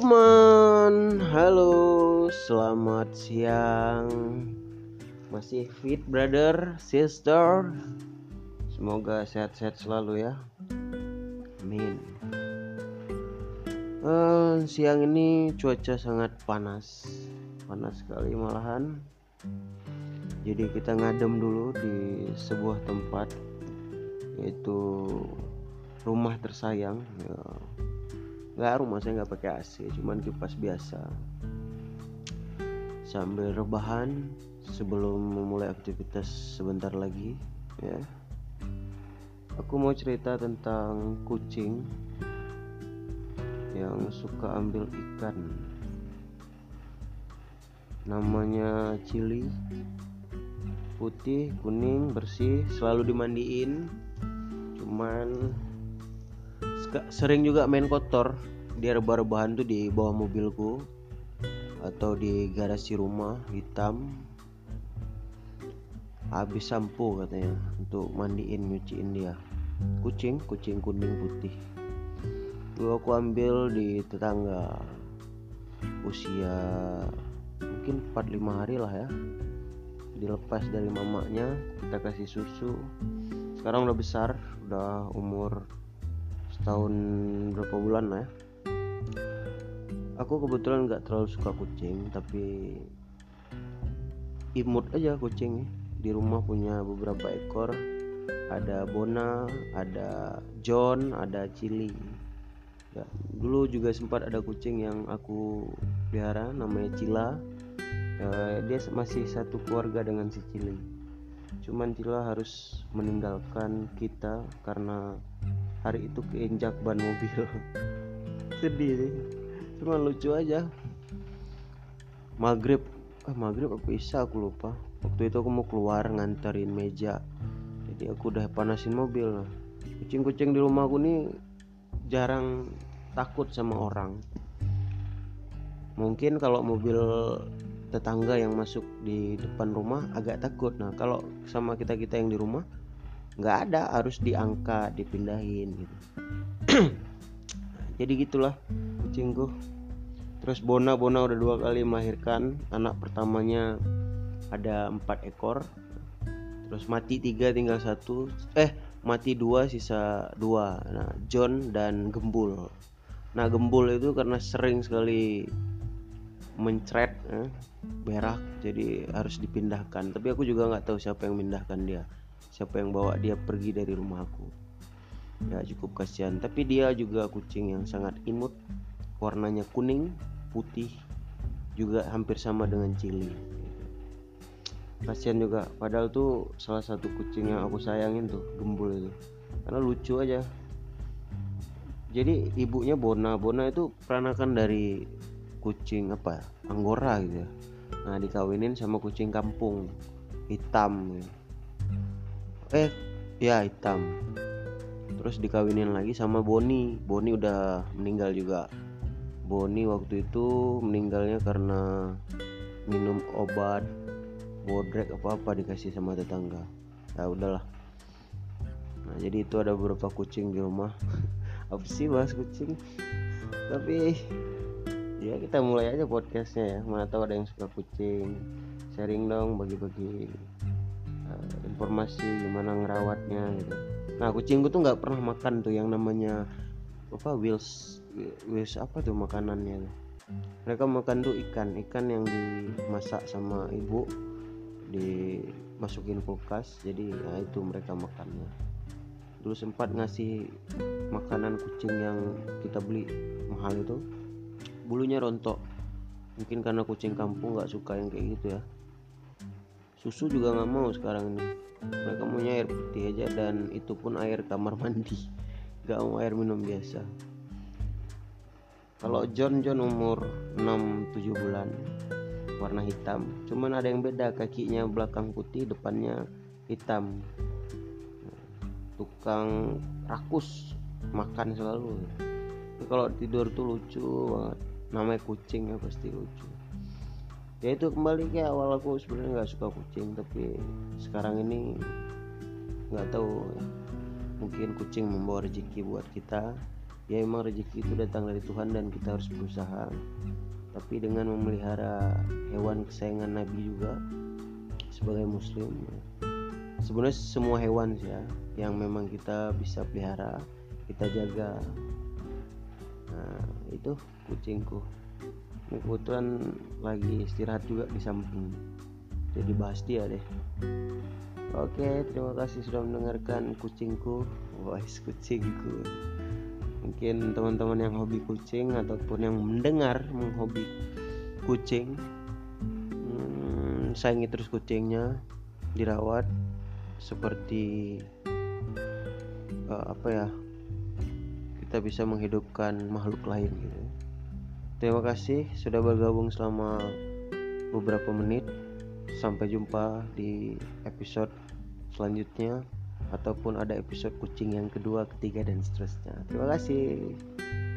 teman-teman, halo, selamat siang. Masih fit brother, sister. Semoga sehat-sehat selalu ya. Amin. Siang ini cuaca sangat panas. Panas sekali malahan. Jadi kita ngadem dulu di sebuah tempat, yaitu rumah tersayang ya. Rumah saya nggak pakai AC, cuman kipas biasa. Sambil rebahan sebelum memulai aktivitas sebentar lagi ya. Aku mau cerita tentang kucing yang suka ambil ikan. Namanya Cili. Putih, kuning, bersih, selalu dimandiin. Cuman sering juga main kotor. Dia rebah-rebahan tuh di bawah mobilku atau di garasi rumah. Hitam, habis sampo katanya untuk mandiin, nyuciin dia. Kucing kuning putih. Lalu aku ambil di tetangga, usia mungkin 4-5 hari lah ya, dilepas dari mamanya. Kita kasih susu. Sekarang udah besar, udah umur tahun berapa bulan lah ya. Aku kebetulan nggak terlalu suka kucing, tapi imut aja kucingnya. Di rumah punya beberapa ekor, ada Bona, ada John, ada Cili ya. Dulu juga sempat ada kucing yang aku pelihara namanya Cila. Dia masih satu keluarga dengan si Cili, cuman Cila harus meninggalkan kita karena hari itu keinjak ban mobil. Sedih sih, cuma lucu aja. Maghrib aku isya, aku lupa. Waktu itu aku mau keluar nganterin meja, jadi aku udah panasin mobil. Kucing-kucing di rumahku nih jarang takut sama orang. Mungkin kalau mobil tetangga yang masuk di depan rumah agak takut. Nah kalau sama kita-kita yang di rumah nggak ada, harus diangkat, dipindahin gitu. Jadi gitulah kucingku. Terus Bona udah 2 kali melahirkan. Anak pertamanya ada 4 ekor. Terus mati 3, tinggal 1. Mati 2, sisa 2. Nah, John dan Gembul. Nah, Gembul itu karena sering sekali mencret, berak, jadi harus dipindahkan. Tapi aku juga nggak tahu siapa yang pindahkan dia, siapa yang bawa dia pergi dari rumah aku ya. Cukup kasihan. Tapi dia juga kucing yang sangat imut, warnanya kuning putih juga, hampir sama dengan Cili. Kasihan juga, padahal tuh salah satu kucing yang aku sayangin tuh Gembul itu, karena lucu aja. Jadi ibunya Bona itu peranakan dari kucing Anggora gitu ya. Nah dikawinin sama kucing kampung hitam gitu. Hitam. Terus dikawinin lagi sama Bonnie udah meninggal juga. Bonnie waktu itu meninggalnya karena minum obat bodrek apa-apa dikasih sama tetangga. Ya udahlah. Nah jadi itu ada beberapa kucing di rumah. Apa sih bahas kucing? Tapi ya kita mulai aja podcastnya ya. Mana tahu ada yang suka kucing. Sharing dong, bagi-bagi informasi gimana ngerawatnya gitu. Nah kucingku tuh nggak pernah makan tuh yang namanya Wheels apa tuh makanannya. Mereka makan tuh ikan yang dimasak sama ibu, dimasukin kulkas. Jadi nah itu mereka makannya. Dulu sempat ngasih makanan kucing yang kita beli mahal itu, bulunya rontok. Mungkin karena kucing kampung nggak suka yang kayak gitu ya. Susu juga nggak mau sekarang ini. Mereka maunya air putih aja, dan itu pun air kamar mandi, nggak mau air minum biasa. Kalau John umur 6-7 bulan, warna hitam. Cuman ada yang beda, kakinya belakang putih, depannya hitam. Tukang rakus, makan selalu. Kalau tidur tuh lucu banget. Namanya kucing ya pasti lucu. Ya itu kembali ke awal, aku sebenarnya nggak suka kucing, tapi sekarang ini nggak tahu, mungkin kucing membawa rezeki buat kita Ya emang rezeki itu datang dari Tuhan dan kita harus berusaha, tapi dengan memelihara hewan kesayangan Nabi juga sebagai muslim, sebenarnya semua hewan ya yang memang kita bisa pelihara, kita jaga. Nah, itu kucingku ini kebetulan lagi istirahat juga di samping, jadi bahas dia deh. Oke, terima kasih sudah mendengarkan kucingku, voice kucingku. Mungkin teman-teman yang hobi kucing ataupun yang mendengar menghobi kucing, sayangi terus kucingnya, dirawat seperti kita bisa menghidupkan makhluk lain gitu. Terima kasih sudah bergabung selama beberapa menit. Sampai jumpa di episode selanjutnya, ataupun ada episode kucing yang kedua, ketiga, dan seterusnya. Terima kasih.